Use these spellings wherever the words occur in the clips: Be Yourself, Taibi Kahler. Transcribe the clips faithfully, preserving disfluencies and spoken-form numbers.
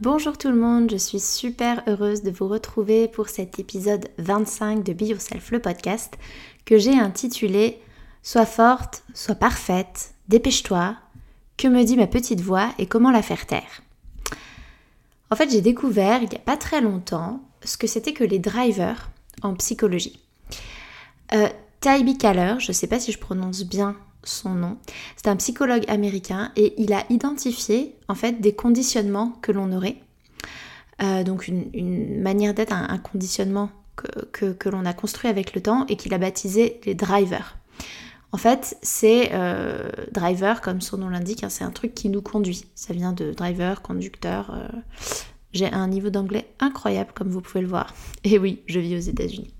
Bonjour tout le monde, je suis super heureuse de vous retrouver pour cet épisode vingt-cinq de Be Yourself, le podcast, que j'ai intitulé « Sois forte, sois parfaite, dépêche-toi, que me dit ma petite voix et comment la faire taire ?» En fait, j'ai découvert il n'y a pas très longtemps ce que c'était que les drivers en psychologie. Euh, Taibi Kahler, je ne sais pas si je prononce bien son nom, c'est un psychologue américain et il a identifié en fait des conditionnements que l'on aurait, euh, donc une, une manière d'être, un, un conditionnement que, que, que l'on a construit avec le temps et qu'il a baptisé les drivers. En fait, c'est euh, driver, comme son nom l'indique, hein, c'est un truc qui nous conduit, ça vient de driver, conducteur, euh... j'ai un niveau d'anglais incroyable comme vous pouvez le voir, et oui, je vis aux États-Unis.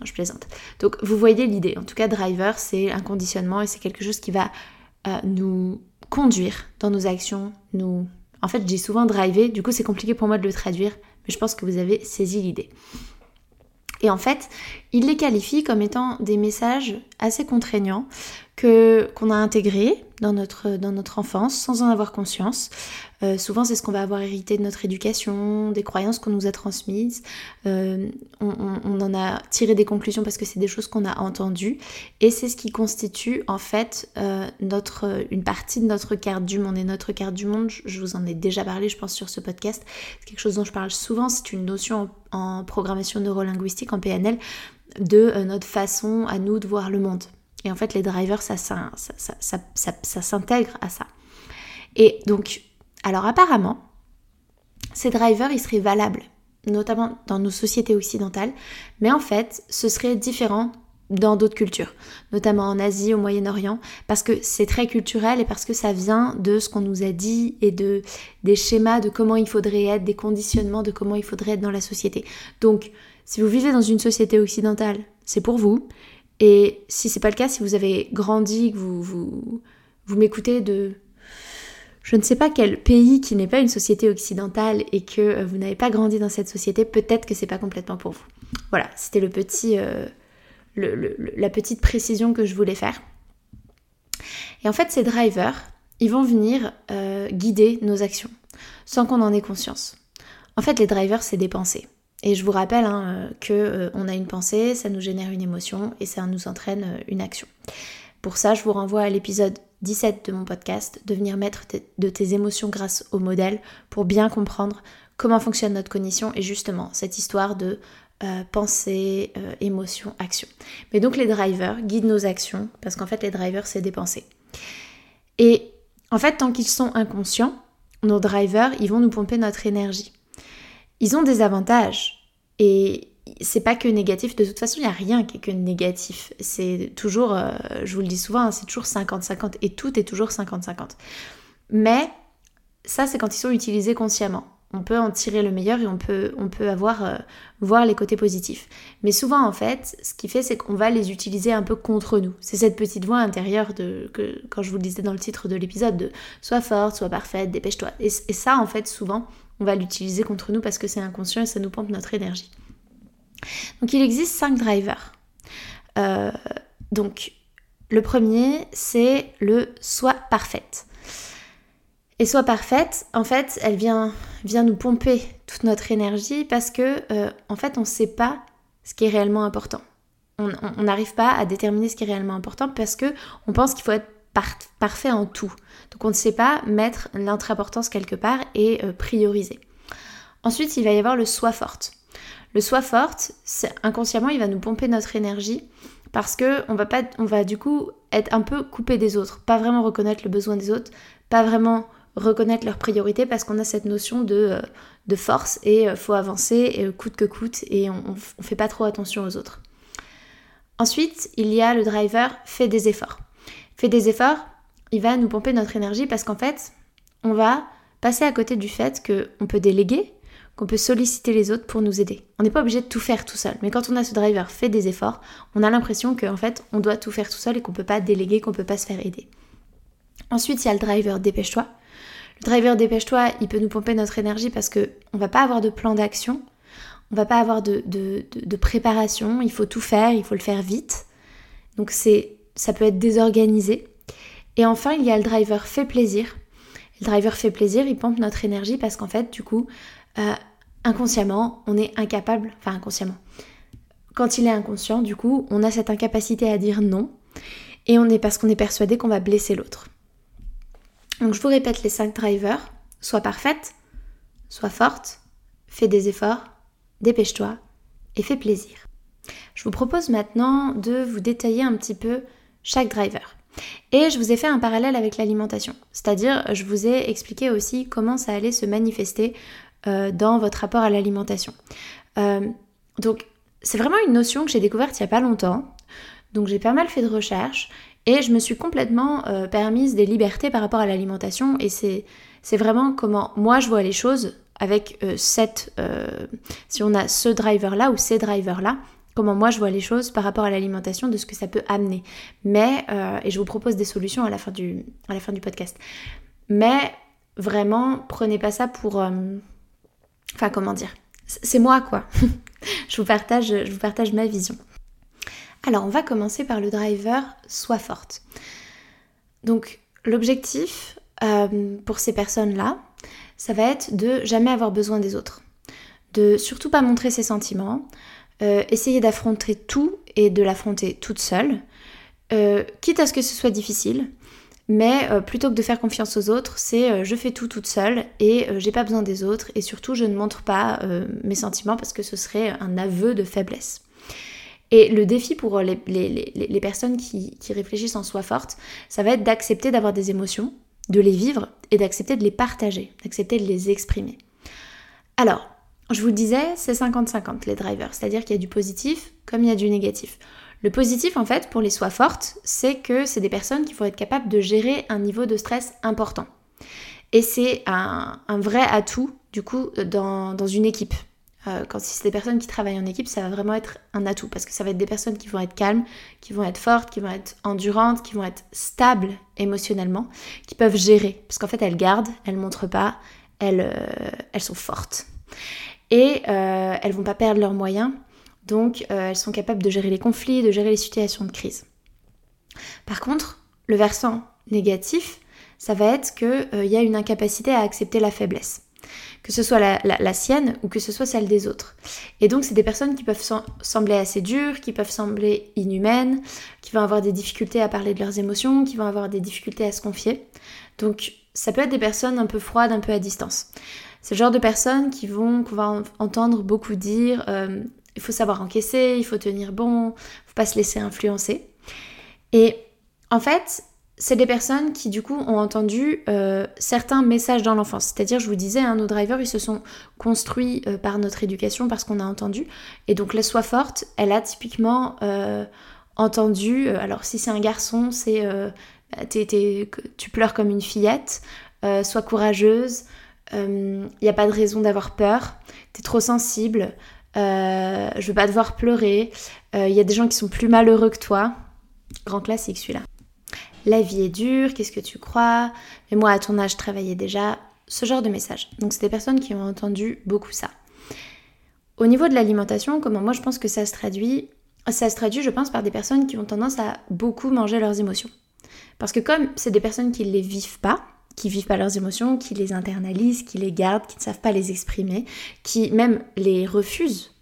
Non, je plaisante. Donc vous voyez l'idée, en tout cas driver c'est un conditionnement et c'est quelque chose qui va euh, nous conduire dans nos actions, nous... En fait j'ai souvent driver, du coup c'est compliqué pour moi de le traduire, mais je pense que vous avez saisi l'idée. Et en fait, il les qualifie comme étant des messages assez contraignants que, qu'on a intégrés dans notre, dans notre enfance sans en avoir conscience. Euh, souvent, c'est ce qu'on va avoir hérité de notre éducation, des croyances qu'on nous a transmises. Euh, on, on, on en a tiré des conclusions parce que c'est des choses qu'on a entendues. Et c'est ce qui constitue en fait euh, notre, une partie de notre carte du monde. Et notre carte du monde, je vous en ai déjà parlé, je pense, sur ce podcast. C'est quelque chose dont je parle souvent. C'est une notion en, en programmation neurolinguistique, en P N L, de euh, notre façon à nous de voir le monde. Et en fait, les drivers, ça, ça, ça, ça, ça, ça, ça s'intègre à ça. Et donc, alors apparemment, ces drivers, ils seraient valables, notamment dans nos sociétés occidentales, mais en fait, ce serait différent dans d'autres cultures, notamment en Asie, au Moyen-Orient, parce que c'est très culturel et parce que ça vient de ce qu'on nous a dit et de, des schémas de comment il faudrait être, des conditionnements de comment il faudrait être dans la société. Donc, si vous vivez dans une société occidentale, c'est pour vous. Et si c'est pas le cas, si vous avez grandi, que vous, vous, vous m'écoutez de je ne sais pas quel pays qui n'est pas une société occidentale et que vous n'avez pas grandi dans cette société, peut-être que c'est pas complètement pour vous. Voilà, c'était le petit, euh, le, le, la petite précision que je voulais faire. Et en fait, ces drivers, ils vont venir euh, guider nos actions sans qu'on en ait conscience. En fait, les drivers, c'est des pensées. Et je vous rappelle hein, que euh, on a une pensée, ça nous génère une émotion et ça nous entraîne euh, une action. Pour ça, je vous renvoie à l'épisode dix-sept de mon podcast, devenir maître t- de tes émotions grâce au modèle, pour bien comprendre comment fonctionne notre cognition et justement cette histoire de euh, pensée, euh, émotion, action. Mais donc les drivers guident nos actions parce qu'en fait les drivers c'est des pensées. Et en fait tant qu'ils sont inconscients, nos drivers ils vont nous pomper notre énergie. Ils ont des avantages et c'est pas que négatif, de toute façon il n'y a rien qui est que négatif, c'est toujours, euh, je vous le dis souvent, hein, c'est toujours cinquante cinquante et tout est toujours cinquante cinquante. Mais ça c'est quand ils sont utilisés consciemment, on peut en tirer le meilleur et on peut, on peut avoir, euh, voir les côtés positifs. Mais souvent en fait, ce qui fait c'est qu'on va les utiliser un peu contre nous, c'est cette petite voix intérieure de, que, quand je vous le disais dans le titre de l'épisode, de « sois forte, sois parfaite, dépêche-toi ». Et, et ça en fait souvent... on va l'utiliser contre nous parce que c'est inconscient et ça nous pompe notre énergie. Donc il existe cinq drivers. Euh, donc le premier c'est le soi parfaite. Et soi parfaite, en fait, elle vient, vient nous pomper toute notre énergie parce que euh, en fait on ne sait pas ce qui est réellement important. On n'arrive pas à déterminer ce qui est réellement important parce que on pense qu'il faut être par- parfait en tout. Donc on ne sait pas mettre notre importance quelque part et euh, prioriser. Ensuite, il va y avoir le soi forte. Le soi forte, c'est, inconsciemment, il va nous pomper notre énergie parce qu'on va, pas, on va du coup être un peu coupé des autres, pas vraiment reconnaître le besoin des autres, pas vraiment reconnaître leurs priorités parce qu'on a cette notion de, de force et il faut avancer et coûte que coûte et on ne fait pas trop attention aux autres. Ensuite, il y a le driver « fait des efforts ». « Fait des efforts », il va nous pomper notre énergie parce qu'en fait, on va passer à côté du fait qu'on peut déléguer, qu'on peut solliciter les autres pour nous aider. On n'est pas obligé de tout faire tout seul, mais quand on a ce driver « fait des efforts », on a l'impression qu'en fait, on doit tout faire tout seul et qu'on ne peut pas déléguer, qu'on ne peut pas se faire aider. Ensuite, il y a le driver « dépêche-toi ». Le driver « dépêche-toi », il peut nous pomper notre énergie parce qu'on ne va pas avoir de plan d'action, on ne va pas avoir de, de, de, de préparation, il faut tout faire, il faut le faire vite. Donc c'est, ça peut être désorganisé. Et enfin, il y a le driver « fait plaisir ». Le driver « fait plaisir », il pompe notre énergie parce qu'en fait, du coup, euh, inconsciemment, on est incapable, enfin inconsciemment. Quand il est inconscient, du coup, on a cette incapacité à dire non et on est, parce qu'on est persuadé qu'on va blesser l'autre. Donc je vous répète les cinq drivers. Sois parfaite, sois forte, fais des efforts, dépêche-toi et fais plaisir. Je vous propose maintenant de vous détailler un petit peu chaque driver. Et je vous ai fait un parallèle avec l'alimentation. C'est-à-dire, je vous ai expliqué aussi comment ça allait se manifester euh, dans votre rapport à l'alimentation. Euh, donc, c'est vraiment une notion que j'ai découverte il n'y a pas longtemps. Donc, j'ai pas mal fait de recherches. Et je me suis complètement euh, permise des libertés par rapport à l'alimentation. Et c'est, c'est vraiment comment moi je vois les choses avec euh, cette... Euh, si on a ce driver-là ou ces drivers-là, comment moi je vois les choses par rapport à l'alimentation, de ce que ça peut amener. Mais, euh, et je vous propose des solutions à la fin du, à la fin du podcast. Mais vraiment, prenez pas ça pour... Euh, enfin, comment dire, c'est moi, quoi. je, vous partage, je vous partage ma vision. Alors, on va commencer par le driver « Sois forte ». Donc, l'objectif euh, pour ces personnes-là, ça va être de jamais avoir besoin des autres, de surtout pas montrer ses sentiments, euh, essayer d'affronter tout et de l'affronter toute seule, euh, quitte à ce que ce soit difficile, mais euh, plutôt que de faire confiance aux autres, c'est euh, je fais tout toute seule et euh, j'ai pas besoin des autres et surtout je ne montre pas euh, mes sentiments parce que ce serait un aveu de faiblesse. Et le défi pour les, les, les, les personnes qui, qui réfléchissent en soi forte, ça va être d'accepter d'avoir des émotions, de les vivre et d'accepter de les partager, d'accepter de les exprimer. Alors, je vous le disais, c'est cinquante cinquante les drivers, c'est-à-dire qu'il y a du positif comme il y a du négatif. Le positif, en fait, pour les soi fortes, c'est que c'est des personnes qui vont être capables de gérer un niveau de stress important. Et c'est un, un vrai atout, du coup, dans, dans une équipe. Quand si c'est des personnes qui travaillent en équipe, ça va vraiment être un atout parce que ça va être des personnes qui vont être calmes, qui vont être fortes, qui vont être endurantes, qui vont être stables émotionnellement, qui peuvent gérer parce qu'en fait elles gardent, elles montrent pas, elles, euh, elles sont fortes et euh, elles vont pas perdre leurs moyens, donc euh, elles sont capables de gérer les conflits, de gérer les situations de crise. Par contre, le versant négatif, ça va être que euh, y a une incapacité à accepter la faiblesse, que ce soit la, la, la sienne ou que ce soit celle des autres. Et donc, c'est des personnes qui peuvent sem- sembler assez dures, qui peuvent sembler inhumaines, qui vont avoir des difficultés à parler de leurs émotions, qui vont avoir des difficultés à se confier. Donc, ça peut être des personnes un peu froides, un peu à distance. C'est le genre de personnes qui vont, qu'on va en- entendre beaucoup dire euh, « il faut savoir encaisser, il faut tenir bon, il ne faut pas se laisser influencer ». Et en fait... c'est des personnes qui du coup ont entendu euh, certains messages dans l'enfance. C'est-à-dire, je vous disais, hein, nos drivers, ils se sont construits euh, par notre éducation, par ce qu'on a entendu. Et donc la soi forte, elle a typiquement euh, entendu, euh, alors si c'est un garçon, c'est euh, t'es, t'es, tu pleures comme une fillette, euh, sois courageuse, il euh, n'y a pas de raison d'avoir peur, t'es trop sensible, euh, je veux pas te voir pleurer, il euh, y a des gens qui sont plus malheureux que toi. Grand classique celui-là. La vie est dure, qu'est-ce que tu crois ? Mais moi, à ton âge, je travaillais déjà. Ce genre de message. Donc, c'est des personnes qui ont entendu beaucoup ça. Au niveau de l'alimentation, comment moi, je pense que ça se traduit ? Ça se traduit, je pense, par des personnes qui ont tendance à beaucoup manger leurs émotions. Parce que comme c'est des personnes qui ne les vivent pas, qui vivent pas leurs émotions, qui les internalisent, qui les gardent, qui ne savent pas les exprimer, qui même les refusent,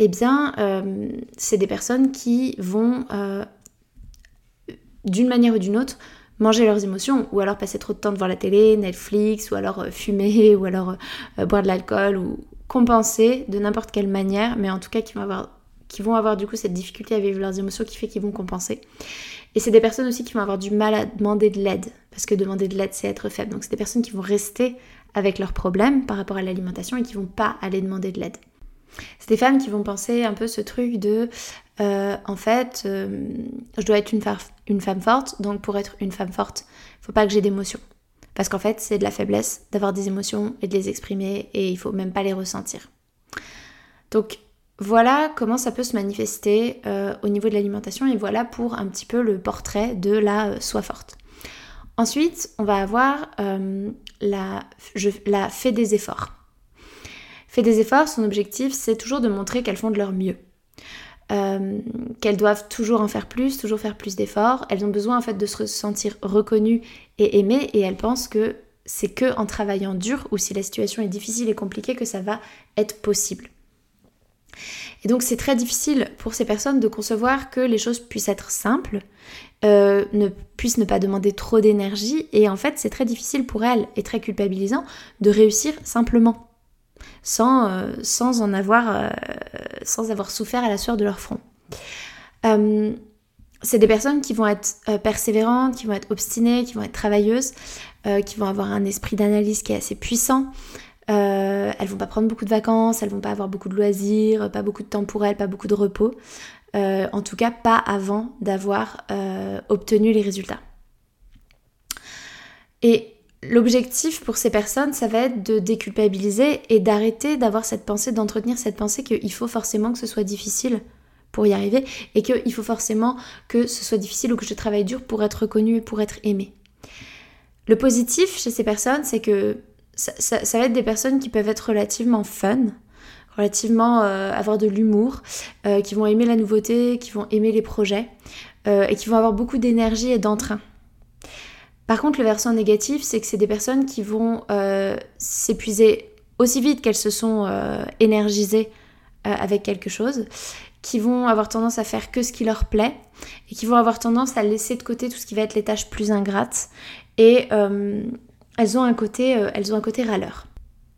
eh bien, euh, c'est des personnes qui vont... Euh, d'une manière ou d'une autre, manger leurs émotions, ou alors passer trop de temps devant la télé, Netflix, ou alors fumer, ou alors euh, boire de l'alcool, ou compenser de n'importe quelle manière, mais en tout cas qui vont avoir, qui vont avoir du coup cette difficulté à vivre leurs émotions qui fait qu'ils vont compenser. Et c'est des personnes aussi qui vont avoir du mal à demander de l'aide, parce que demander de l'aide, c'est être faible. Donc c'est des personnes qui vont rester avec leurs problèmes par rapport à l'alimentation et qui vont pas aller demander de l'aide. C'est des femmes qui vont penser un peu ce truc de euh, en fait euh, je dois être une, farf- une femme forte, donc pour être une femme forte faut pas que j'ai d'émotions, parce qu'en fait c'est de la faiblesse d'avoir des émotions et de les exprimer, et il faut même pas les ressentir. Donc voilà comment ça peut se manifester euh, au niveau de l'alimentation, et voilà pour un petit peu le portrait de la euh, sois forte. Ensuite on va avoir euh, la, je, la fais des efforts. Fait des efforts, son objectif, c'est toujours de montrer qu'elles font de leur mieux. Euh, qu'elles doivent toujours en faire plus, toujours faire plus d'efforts. Elles ont besoin en fait de se sentir reconnues et aimées, et elles pensent que c'est que en travaillant dur, ou si la situation est difficile et compliquée, que ça va être possible. Et donc c'est très difficile pour ces personnes de concevoir que les choses puissent être simples, euh, ne puissent ne pas demander trop d'énergie, et en fait c'est très difficile pour elles, et très culpabilisant, de réussir simplement. Sans, euh, sans en avoir euh, sans avoir souffert à la sueur de leur front. Euh, c'est des personnes qui vont être euh, persévérantes, qui vont être obstinées, qui vont être travailleuses, euh, qui vont avoir un esprit d'analyse qui est assez puissant. Euh, elles vont pas prendre beaucoup de vacances, elles vont pas avoir beaucoup de loisirs, pas beaucoup de temps pour elles, pas beaucoup de repos. Euh, en tout cas, pas avant d'avoir euh, obtenu les résultats. Et l'objectif pour ces personnes, ça va être de déculpabiliser et d'arrêter d'avoir cette pensée, d'entretenir cette pensée qu'il faut forcément que ce soit difficile pour y arriver, et qu'il faut forcément que ce soit difficile ou que je travaille dur pour être reconnue et pour être aimée. Le positif chez ces personnes, c'est que ça, ça, ça va être des personnes qui peuvent être relativement fun, relativement euh, avoir de l'humour, euh, qui vont aimer la nouveauté, qui vont aimer les projets, euh, et qui vont avoir beaucoup d'énergie et d'entrain. Par contre, le versant négatif, c'est que c'est des personnes qui vont euh, s'épuiser aussi vite qu'elles se sont euh, énergisées euh, avec quelque chose, qui vont avoir tendance à faire que ce qui leur plaît, et qui vont avoir tendance à laisser de côté tout ce qui va être les tâches plus ingrates, et euh, elles ont un côté, euh, elles ont un côté râleur.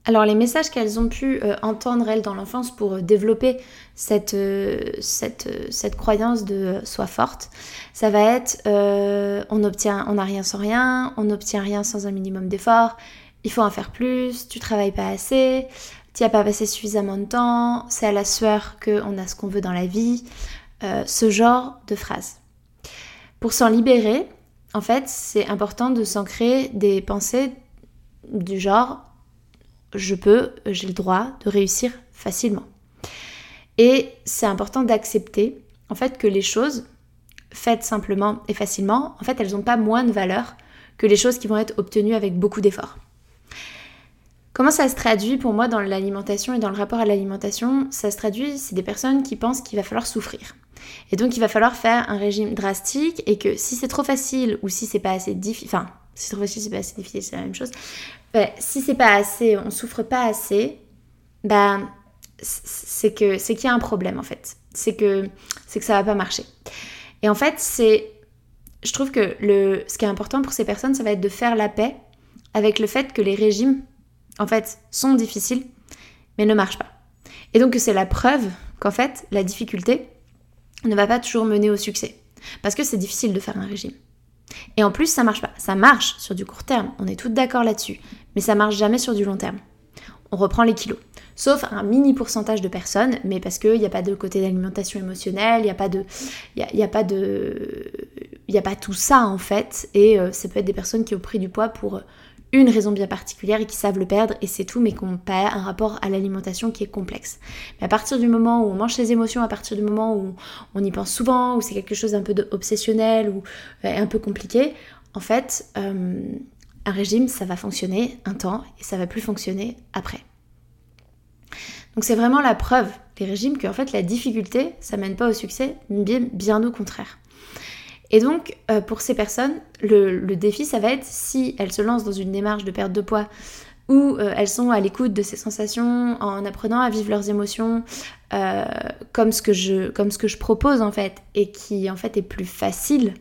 Alors les messages qu'elles ont pu euh, entendre, elles, dans l'enfance, pour euh, développer cette, euh, cette, euh, cette croyance de euh, « sois forte », ça va être euh, « on obtient, on n'a rien sans rien »,« on n'obtient rien sans un minimum d'effort »,« il faut en faire plus »,« tu travailles pas assez »,« tu as pas passé suffisamment de temps »,« c'est à la sueur qu'on a ce qu'on veut dans la vie euh, », ce genre de phrases. Pour s'en libérer, en fait, c'est important de s'ancrer des pensées du genre « je peux, j'ai le droit de réussir facilement ». Et c'est important d'accepter en fait que les choses faites simplement et facilement, en fait elles n'ont pas moins de valeur que les choses qui vont être obtenues avec beaucoup d'efforts. Comment ça se traduit pour moi dans l'alimentation et dans le rapport à l'alimentation ? Ça se traduit, c'est des personnes qui pensent qu'il va falloir souffrir. Et donc il va falloir faire un régime drastique, et que si c'est trop facile ou si c'est pas assez difficile, enfin si c'est trop facile, c'est pas assez difficile, c'est la même chose. Ouais, si c'est pas assez, on souffre pas assez, bah, c'est, que, c'est qu'il y a un problème en fait, c'est que, c'est que ça va pas marcher. Et en fait, c'est, je trouve que le, ce qui est important pour ces personnes, ça va être de faire la paix avec le fait que les régimes en fait sont difficiles mais ne marchent pas. Et donc c'est la preuve qu'en fait la difficulté ne va pas toujours mener au succès, parce que c'est difficile de faire un régime. Et en plus, ça marche pas. Ça marche sur du court terme, on est toutes d'accord là-dessus, mais ça marche jamais sur du long terme. On reprend les kilos, sauf un mini pourcentage de personnes, mais parce qu'il n'y a pas de côté d'alimentation émotionnelle, il n'y a pas de, il y a, y a pas de, il y a pas tout ça en fait. Et euh, ça peut être des personnes qui ont pris du poids pour une raison bien particulière et qui savent le perdre, et c'est tout, mais qui n'ont pas un rapport à l'alimentation qui est complexe. Mais à partir du moment où on mange ses émotions, à partir du moment où on y pense souvent, où c'est quelque chose d'un peu obsessionnel ou un peu compliqué, en fait, euh, un régime, ça va fonctionner un temps et ça va plus fonctionner après. Donc c'est vraiment la preuve, les régimes, qu'en fait la difficulté, ça mène pas au succès, bien, bien au contraire. Et donc, euh, pour ces personnes, le, le défi, ça va être, si elles se lancent dans une démarche de perte de poids, où euh, elles sont à l'écoute de ces sensations, en apprenant à vivre leurs émotions, euh, comme, ce que je, comme ce que je propose en fait, et qui en fait est plus facile,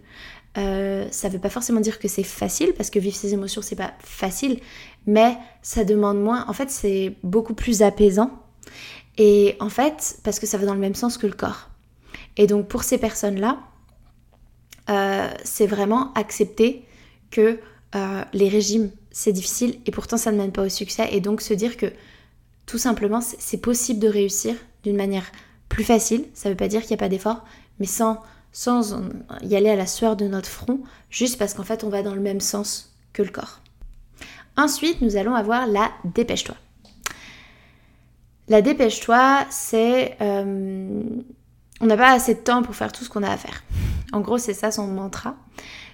euh, ça ne veut pas forcément dire que c'est facile, parce que vivre ses émotions, c'est pas facile, mais ça demande moins. En fait, c'est beaucoup plus apaisant. Et en fait, parce que ça va dans le même sens que le corps. Et donc, pour ces personnes-là, euh, c'est vraiment accepter que euh, les régimes, c'est difficile, et pourtant, ça ne mène pas au succès. Et donc, se dire que, tout simplement, c'est possible de réussir d'une manière plus facile. Ça ne veut pas dire qu'il n'y a pas d'effort, mais sans... sans y aller à la sueur de notre front, juste parce qu'en fait on va dans le même sens que le corps. Ensuite, nous allons avoir la dépêche-toi. La dépêche-toi, c'est... Euh, on n'a pas assez de temps pour faire tout ce qu'on a à faire. En gros, c'est ça son mantra.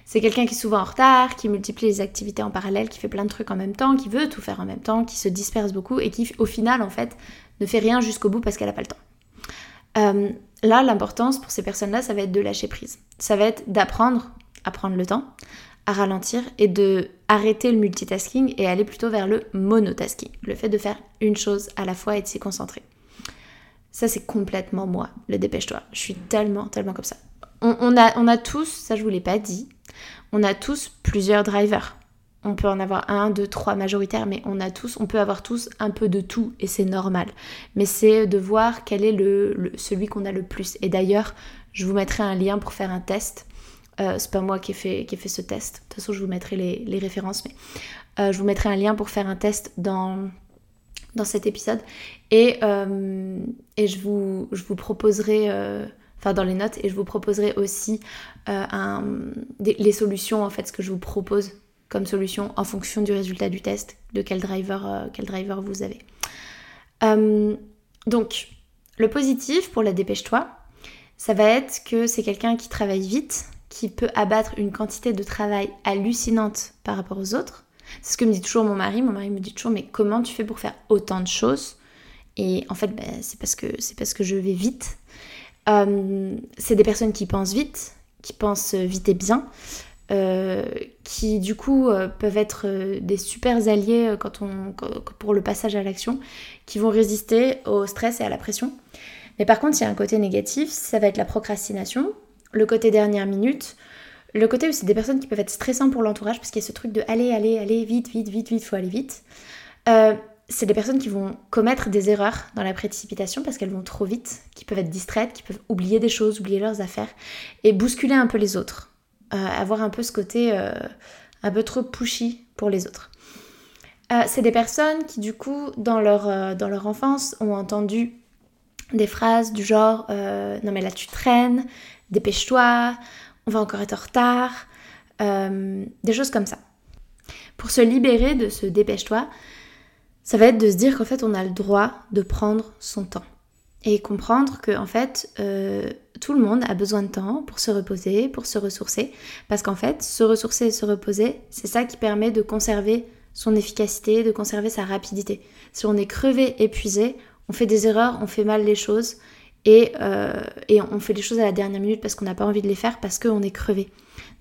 C'est quelqu'un qui est souvent en retard, qui multiplie les activités en parallèle, qui fait plein de trucs en même temps, qui veut tout faire en même temps, qui se disperse beaucoup et qui, au final, en fait, ne fait rien jusqu'au bout parce qu'elle n'a pas le temps. Euh, là, l'importance pour ces personnes-là, ça va être de lâcher prise. Ça va être d'apprendre à prendre le temps, à ralentir et de arrêter le multitasking et aller plutôt vers le monotasking, le fait de faire une chose à la fois et de s'y concentrer. Ça, c'est complètement moi, le dépêche-toi. Je suis tellement, tellement comme ça. On, on, a, on a tous, ça je vous l'ai pas dit, on a tous plusieurs drivers. On peut en avoir un, deux, trois majoritaires, mais on a tous, on peut avoir tous un peu de tout et c'est normal. Mais c'est de voir quel est le, le, celui qu'on a le plus. Et d'ailleurs, je vous mettrai un lien pour faire un test. Euh, c'est pas moi qui ai fait, qui ai fait ce test. De toute façon, je vous mettrai les, les références, mais euh, je vous mettrai un lien pour faire un test dans, dans cet épisode. Et, euh, et je, vous, je vous proposerai... Euh, Enfin, dans les notes, et je vous proposerai aussi euh, un, des, les solutions, en fait, ce que je vous propose comme solution en fonction du résultat du test, de quel driver, euh, quel driver vous avez. Euh, donc, le positif pour la dépêche-toi, ça va être que c'est quelqu'un qui travaille vite, qui peut abattre une quantité de travail hallucinante par rapport aux autres. C'est ce que me dit toujours mon mari. Mon mari me dit toujours, mais comment tu fais pour faire autant de choses? Et en fait, bah, c'est parce que, c'est parce que je vais vite. Euh, c'est des personnes qui pensent vite, qui pensent vite et bien, euh, qui du coup euh, peuvent être euh, des super alliés quand on, quand, pour le passage à l'action, qui vont résister au stress et à la pression. Mais par contre, il y a un côté négatif, ça va être la procrastination, le côté dernière minute, le côté où c'est des personnes qui peuvent être stressantes pour l'entourage, parce qu'il y a ce truc de aller, aller, aller, vite, vite, vite, vite, faut aller vite. Euh, C'est des personnes qui vont commettre des erreurs dans la précipitation parce qu'elles vont trop vite, qui peuvent être distraites, qui peuvent oublier des choses, oublier leurs affaires et bousculer un peu les autres. Euh, avoir un peu ce côté euh, un peu trop pushy pour les autres. Euh, c'est des personnes qui du coup, dans leur, euh, dans leur enfance, ont entendu des phrases du genre euh, « Non mais là tu traînes, dépêche-toi, on va encore être en retard euh, », des choses comme ça. Pour se libérer de ce « dépêche-toi », ça va être de se dire qu'en fait, on a le droit de prendre son temps et comprendre que, en fait, euh, tout le monde a besoin de temps pour se reposer, pour se ressourcer, parce qu'en fait, se ressourcer et se reposer, c'est ça qui permet de conserver son efficacité, de conserver sa rapidité. Si on est crevé, épuisé, on fait des erreurs, on fait mal les choses et, euh, et on fait les choses à la dernière minute parce qu'on n'a pas envie de les faire, parce qu'on est crevé.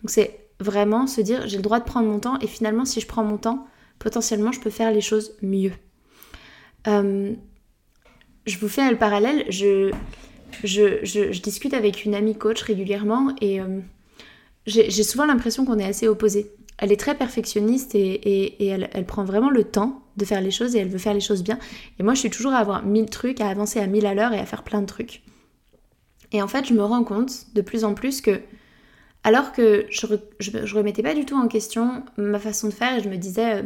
Donc c'est vraiment se dire, j'ai le droit de prendre mon temps et finalement, si je prends mon temps, potentiellement, je peux faire les choses mieux. Euh, je vous fais le parallèle. Je, je, je, je discute avec une amie coach régulièrement et euh, j'ai, j'ai souvent l'impression qu'on est assez opposés. Elle est très perfectionniste et, et, et elle, elle prend vraiment le temps de faire les choses et elle veut faire les choses bien. Et moi, je suis toujours à avoir mille trucs, à avancer à mille à l'heure et à faire plein de trucs. Et en fait, je me rends compte de plus en plus que alors que je ne remettais pas du tout en question ma façon de faire et je me disais, euh,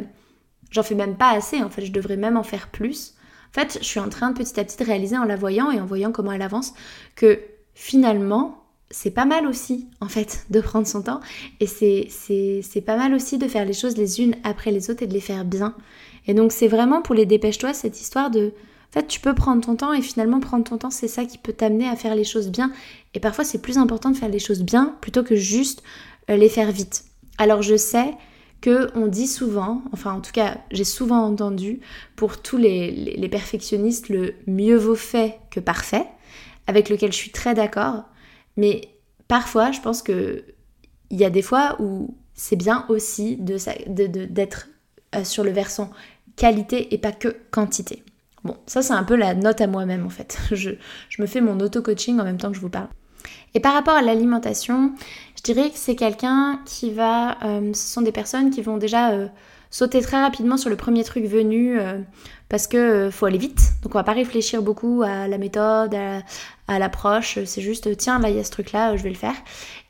j'en fais même pas assez, en fait, je devrais même en faire plus. En fait, je suis en train de petit à petit de réaliser en la voyant et en voyant comment elle avance que finalement, c'est pas mal aussi, en fait, de prendre son temps. Et c'est, c'est, c'est pas mal aussi de faire les choses les unes après les autres et de les faire bien. Et donc, c'est vraiment pour les dépêche-toi cette histoire de... En fait, tu peux prendre ton temps et finalement prendre ton temps, c'est ça qui peut t'amener à faire les choses bien. Et parfois, c'est plus important de faire les choses bien plutôt que juste les faire vite. Alors, je sais qu'on dit souvent, enfin en tout cas, j'ai souvent entendu pour tous les, les, les perfectionnistes le « mieux vaut fait que parfait », avec lequel je suis très d'accord. Mais parfois, je pense qu'il y a des fois où c'est bien aussi de, de, de, d'être sur le versant qualité et pas que quantité. Bon, ça c'est un peu la note à moi-même en fait. Je, je me fais mon auto-coaching en même temps que je vous parle. Et par rapport à l'alimentation, je dirais que c'est quelqu'un qui va... Euh, ce sont des personnes qui vont déjà euh, sauter très rapidement sur le premier truc venu euh, parce que euh, faut aller vite. Donc on va pas réfléchir beaucoup à la méthode, à, à l'approche. C'est juste, tiens, là, il y a ce truc-là, euh, je vais le faire.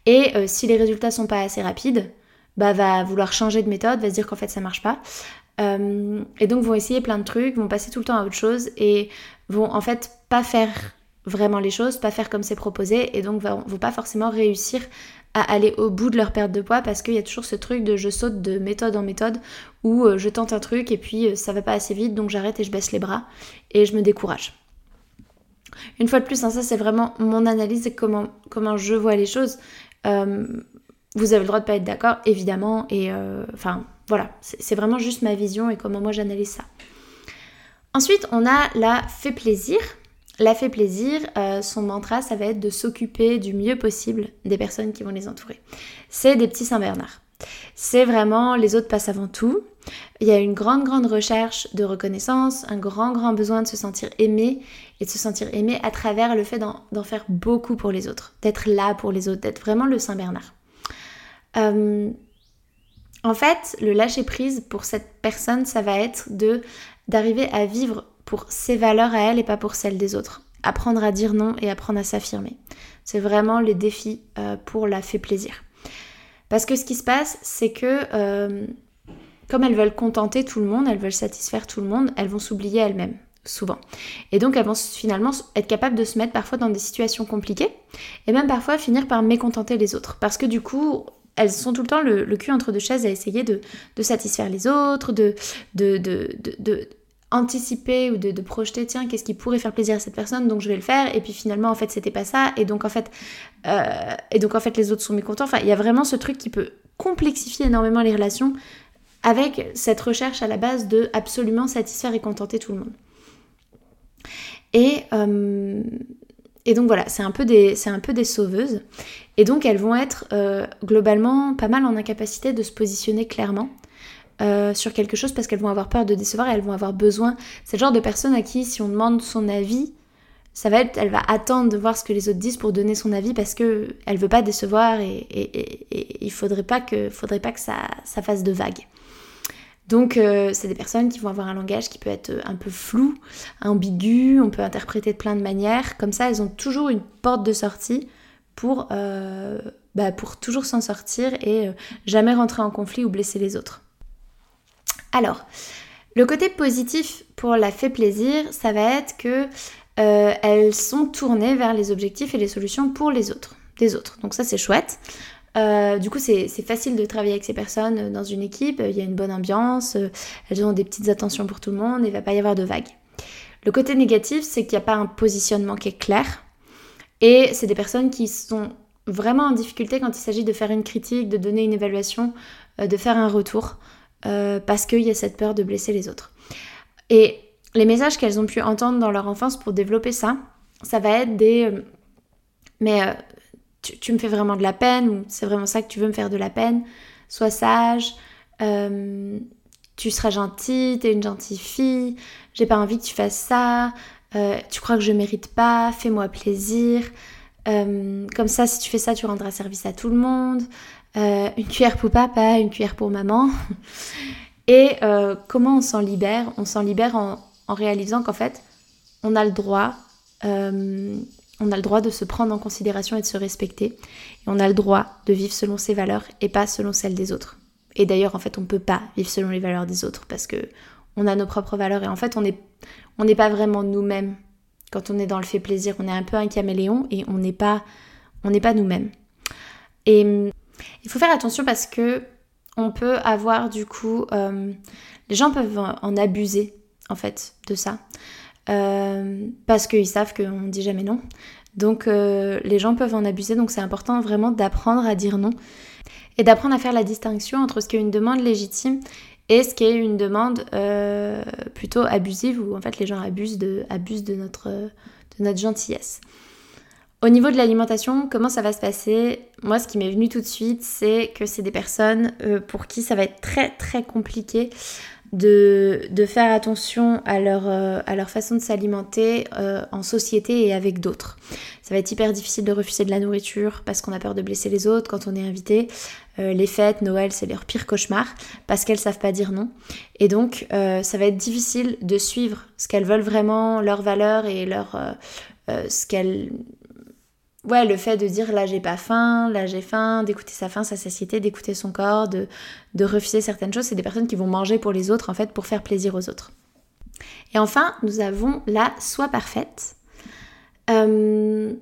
Et euh, si les résultats sont pas assez rapides, bah va vouloir changer de méthode, va se dire qu'en fait, ça marche pas. Euh, et donc vont essayer plein de trucs, vont passer tout le temps à autre chose et vont en fait pas faire vraiment les choses, pas faire comme c'est proposé, et donc vont, vont pas forcément réussir à aller au bout de leur perte de poids parce qu'il y a toujours ce truc de je saute de méthode en méthode où je tente un truc et puis ça va pas assez vite donc j'arrête et je baisse les bras et je me décourage. Une fois de plus, hein, ça c'est vraiment mon analyse et comment, comment je vois les choses. Euh, vous avez le droit de pas être d'accord évidemment et euh, enfin voilà, c'est, c'est vraiment juste ma vision et comment moi j'analyse ça. Ensuite, on a la fait plaisir. La fait plaisir, euh, son mantra, ça va être de s'occuper du mieux possible des personnes qui vont les entourer. C'est des petits Saint-Bernard. C'est vraiment les autres passent avant tout. Il y a une grande, grande recherche de reconnaissance, un grand, grand besoin de se sentir aimé et de se sentir aimé à travers le fait d'en, d'en faire beaucoup pour les autres, d'être là pour les autres, d'être vraiment le Saint-Bernard. Euh, en fait, le lâcher prise pour cette personne, ça va être de, d'arriver à vivre pour ses valeurs à elle et pas pour celles des autres. Apprendre à dire non et apprendre à s'affirmer. C'est vraiment les défis euh, pour la fait plaisir. Parce que ce qui se passe, c'est que euh, comme elles veulent contenter tout le monde, elles veulent satisfaire tout le monde, elles vont s'oublier elles-mêmes, souvent. Et donc elles vont finalement être capables de se mettre parfois dans des situations compliquées et même parfois finir par mécontenter les autres. Parce que du coup... elles sont tout le temps le, le cul entre deux chaises à essayer de, de satisfaire les autres, de, de, de, de, de anticiper ou de, de projeter, tiens, qu'est-ce qui pourrait faire plaisir à cette personne, donc je vais le faire, et puis finalement, en fait, c'était pas ça, et donc en fait, euh, et donc, en fait les autres sont mécontents. Enfin, il y a vraiment ce truc qui peut complexifier énormément les relations avec cette recherche à la base de absolument satisfaire et contenter tout le monde. Et... Euh, Et donc voilà, c'est un peu des, c'est un peu des sauveuses. Et donc elles vont être euh, globalement pas mal en incapacité de se positionner clairement euh, sur quelque chose parce qu'elles vont avoir peur de décevoir et elles vont avoir besoin. C'est le genre de personne à qui si on demande son avis, ça va être, elle va attendre de voir ce que les autres disent pour donner son avis parce qu'elle ne veut pas décevoir et, et, et, et il ne faudrait pas que, faudrait pas que ça, ça fasse de vagues. Donc euh, c'est des personnes qui vont avoir un langage qui peut être un peu flou, ambigu, on peut interpréter de plein de manières. Comme ça, elles ont toujours une porte de sortie pour, euh, bah, pour toujours s'en sortir et euh, jamais rentrer en conflit ou blesser les autres. Alors, le côté positif pour la fait plaisir, ça va être que euh, elles sont tournées vers les objectifs et les solutions pour les autres, des autres. Donc ça, c'est chouette. Euh, du coup c'est, c'est facile de travailler avec ces personnes dans une équipe, il y a une bonne ambiance, elles ont des petites attentions pour tout le monde et il ne va pas y avoir de vagues. Le côté négatif, c'est qu'il n'y a pas un positionnement qui est clair et c'est des personnes qui sont vraiment en difficulté quand il s'agit de faire une critique, de donner une évaluation, de faire un retour euh, parce qu'il y a cette peur de blesser les autres. Et les messages qu'elles ont pu entendre dans leur enfance pour développer ça, ça va être des... Euh, mais... Euh, Tu, tu me fais vraiment de la peine, ou c'est vraiment ça que tu veux me faire de la peine, sois sage, euh, tu seras gentille, t'es une gentille fille, j'ai pas envie que tu fasses ça, euh, tu crois que je mérite pas, fais-moi plaisir, euh, comme ça si tu fais ça tu rendras service à tout le monde, euh, une cuillère pour papa, une cuillère pour maman. Et euh, comment on s'en libère ? On s'en libère en, en réalisant qu'en fait on a le droit... Euh, On a le droit de se prendre en considération et de se respecter. Et on a le droit de vivre selon ses valeurs et pas selon celles des autres. Et d'ailleurs, en fait, on ne peut pas vivre selon les valeurs des autres parce qu'on a nos propres valeurs. Et en fait, on n'est on n'est pas vraiment nous-mêmes. Quand on est dans le fait plaisir, on est un peu un caméléon et on n'est pas, on n'est pas nous-mêmes. Et il faut faire attention parce que on peut avoir du coup... Euh, les gens peuvent en abuser, en fait, de ça. Euh, parce qu'ils savent qu'on ne dit jamais non. Donc euh, les gens peuvent en abuser, donc c'est important vraiment d'apprendre à dire non et d'apprendre à faire la distinction entre ce qui est une demande légitime et ce qui est une demande euh, plutôt abusive où en fait les gens abusent de, abusent de, notre, de notre gentillesse. Au niveau de l'alimentation, comment ça va se passer ? Moi, ce qui m'est venu tout de suite, c'est que c'est des personnes euh, pour qui ça va être très très compliqué de, de faire attention à leur, euh, à leur façon de s'alimenter euh, en société et avec d'autres. Ça va être hyper difficile de refuser de la nourriture parce qu'on a peur de blesser les autres quand on est invité. Euh, les fêtes, Noël, c'est leur pire cauchemar parce qu'elles savent pas dire non. Et donc, euh, ça va être difficile de suivre ce qu'elles veulent vraiment, leurs valeurs et leur, euh, euh, ce qu'elles... Ouais, le fait de dire là j'ai pas faim, là j'ai faim, d'écouter sa faim, sa satiété, d'écouter son corps, de, de refuser certaines choses, c'est des personnes qui vont manger pour les autres en fait pour faire plaisir aux autres. Et enfin, nous avons la soi parfaite. Euh,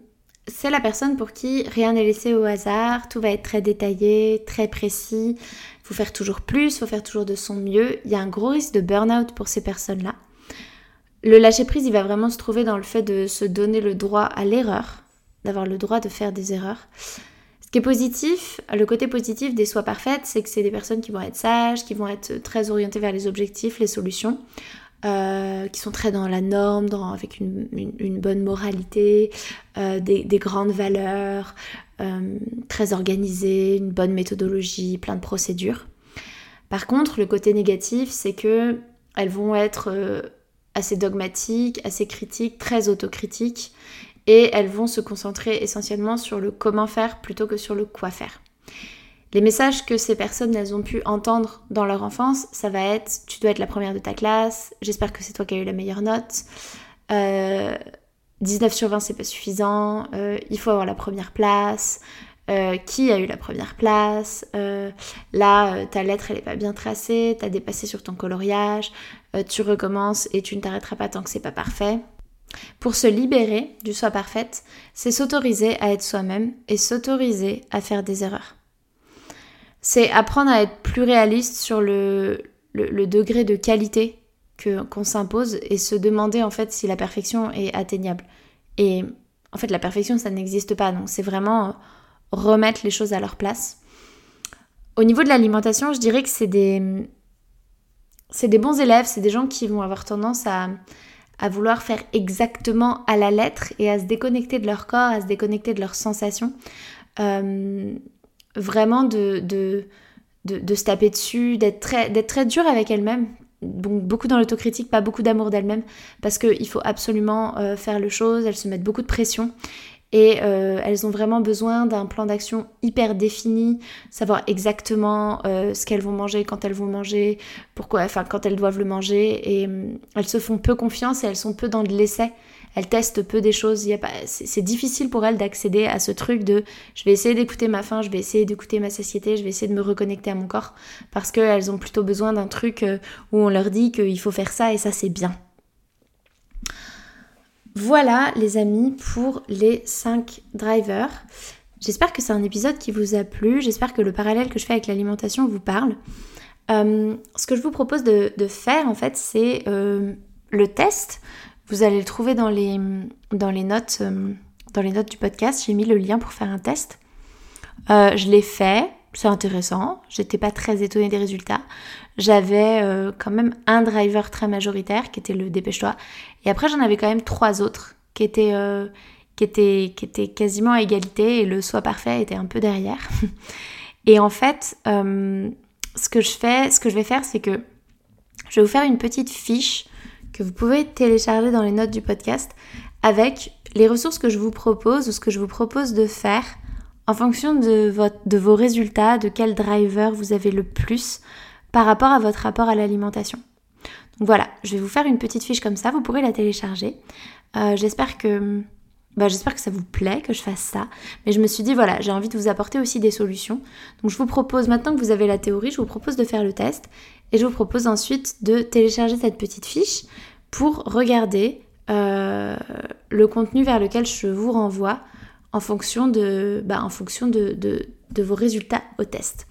c'est la personne pour qui rien n'est laissé au hasard, tout va être très détaillé, très précis, il faut faire toujours plus, il faut faire toujours de son mieux. Il y a un gros risque de burn-out pour ces personnes-là. Le lâcher-prise, il va vraiment se trouver dans le fait de se donner le droit à l'erreur, d'avoir le droit de faire des erreurs. Ce qui est positif, le côté positif des soi parfaites, c'est que c'est des personnes qui vont être sages, qui vont être très orientées vers les objectifs, les solutions, euh, qui sont très dans la norme, dans, avec une, une, une bonne moralité, euh, des, des grandes valeurs, euh, très organisées, une bonne méthodologie, plein de procédures. Par contre, le côté négatif, c'est que elles vont être euh, assez dogmatiques, assez critiques, très autocritiques. Et elles vont se concentrer essentiellement sur le comment faire plutôt que sur le quoi faire. Les messages que ces personnes, elles ont pu entendre dans leur enfance, ça va être « tu dois être la première de ta classe »,« j'espère que c'est toi qui as eu la meilleure note euh, »,« dix-neuf sur vingt c'est pas suffisant euh, »,« il faut avoir la première place euh, »,« qui a eu la première place euh, »,« là euh, ta lettre elle est pas bien tracée, t'as dépassé sur ton coloriage euh, »,« tu recommences et tu ne t'arrêteras pas tant que c'est pas parfait ». Pour se libérer du soi parfait, c'est s'autoriser à être soi-même et s'autoriser à faire des erreurs. C'est apprendre à être plus réaliste sur le, le, le degré de qualité que, qu'on s'impose et se demander en fait si la perfection est atteignable. Et en fait la perfection ça n'existe pas, donc c'est vraiment remettre les choses à leur place. Au niveau de l'alimentation, je dirais que c'est des, c'est des bons élèves, c'est des gens qui vont avoir tendance à... à vouloir faire exactement à la lettre et à se déconnecter de leur corps, à se déconnecter de leurs sensations. Euh, vraiment de, de, de, de se taper dessus, d'être très, d'être très dure avec elle-même. Donc beaucoup dans l'autocritique, pas beaucoup d'amour d'elle-même, parce qu'il faut absolument euh, faire les choses, elles se mettent beaucoup de pression. Et euh, elles ont vraiment besoin d'un plan d'action hyper défini, savoir exactement euh, ce qu'elles vont manger, quand elles vont manger, pourquoi, enfin quand elles doivent le manger. Et euh, elles se font peu confiance et elles sont peu dans de l'essai. Elles testent peu des choses. Il y a pas, c'est, c'est difficile pour elles d'accéder à ce truc de je vais essayer d'écouter ma faim, je vais essayer d'écouter ma satiété, je vais essayer de me reconnecter à mon corps, parce qu'elles ont plutôt besoin d'un truc où on leur dit qu'il faut faire ça et ça c'est bien. Voilà les amis pour les cinq drivers. J'espère que c'est un épisode qui vous a plu, j'espère que le parallèle que je fais avec l'alimentation vous parle. Euh, ce que je vous propose de, de faire en fait c'est euh, le test. Vous allez le trouver dans les, dans les notes, euh, dans les notes du podcast, j'ai mis le lien pour faire un test. Euh, je l'ai fait, c'est intéressant, j'étais pas très étonnée des résultats. J'avais euh, quand même un driver très majoritaire qui était le dépêche-toi. Et après, j'en avais quand même trois autres qui étaient, euh, qui étaient, qui étaient quasiment à égalité et le sois parfait était un peu derrière. Et en fait, euh, ce que je fais, ce que je vais faire, c'est que je vais vous faire une petite fiche que vous pouvez télécharger dans les notes du podcast avec les ressources que je vous propose ou ce que je vous propose de faire en fonction de, votre, de vos résultats, de quel driver vous avez le plus par rapport à votre rapport à l'alimentation. Donc voilà, je vais vous faire une petite fiche comme ça, vous pourrez la télécharger. Euh, j'espère que, bah, j'espère que ça vous plaît, que je fasse ça. Mais je me suis dit, voilà, j'ai envie de vous apporter aussi des solutions. Donc je vous propose, maintenant que vous avez la théorie, je vous propose de faire le test. Et je vous propose ensuite de télécharger cette petite fiche pour regarder euh, le contenu vers lequel je vous renvoie en fonction de, bah, en fonction de, de, de vos résultats au test.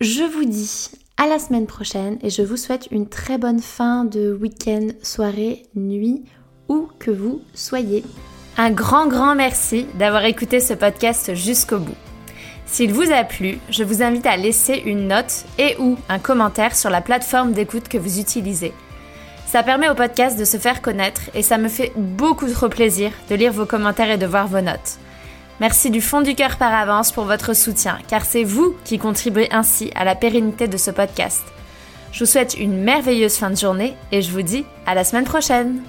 Je vous dis à la semaine prochaine et je vous souhaite une très bonne fin de week-end, soirée, nuit, où que vous soyez. Un grand, grand merci d'avoir écouté ce podcast jusqu'au bout. S'il vous a plu, je vous invite à laisser une note et ou un commentaire sur la plateforme d'écoute que vous utilisez. Ça permet au podcast de se faire connaître et ça me fait beaucoup trop plaisir de lire vos commentaires et de voir vos notes. Merci du fond du cœur par avance pour votre soutien, car c'est vous qui contribuez ainsi à la pérennité de ce podcast. Je vous souhaite une merveilleuse fin de journée et je vous dis à la semaine prochaine.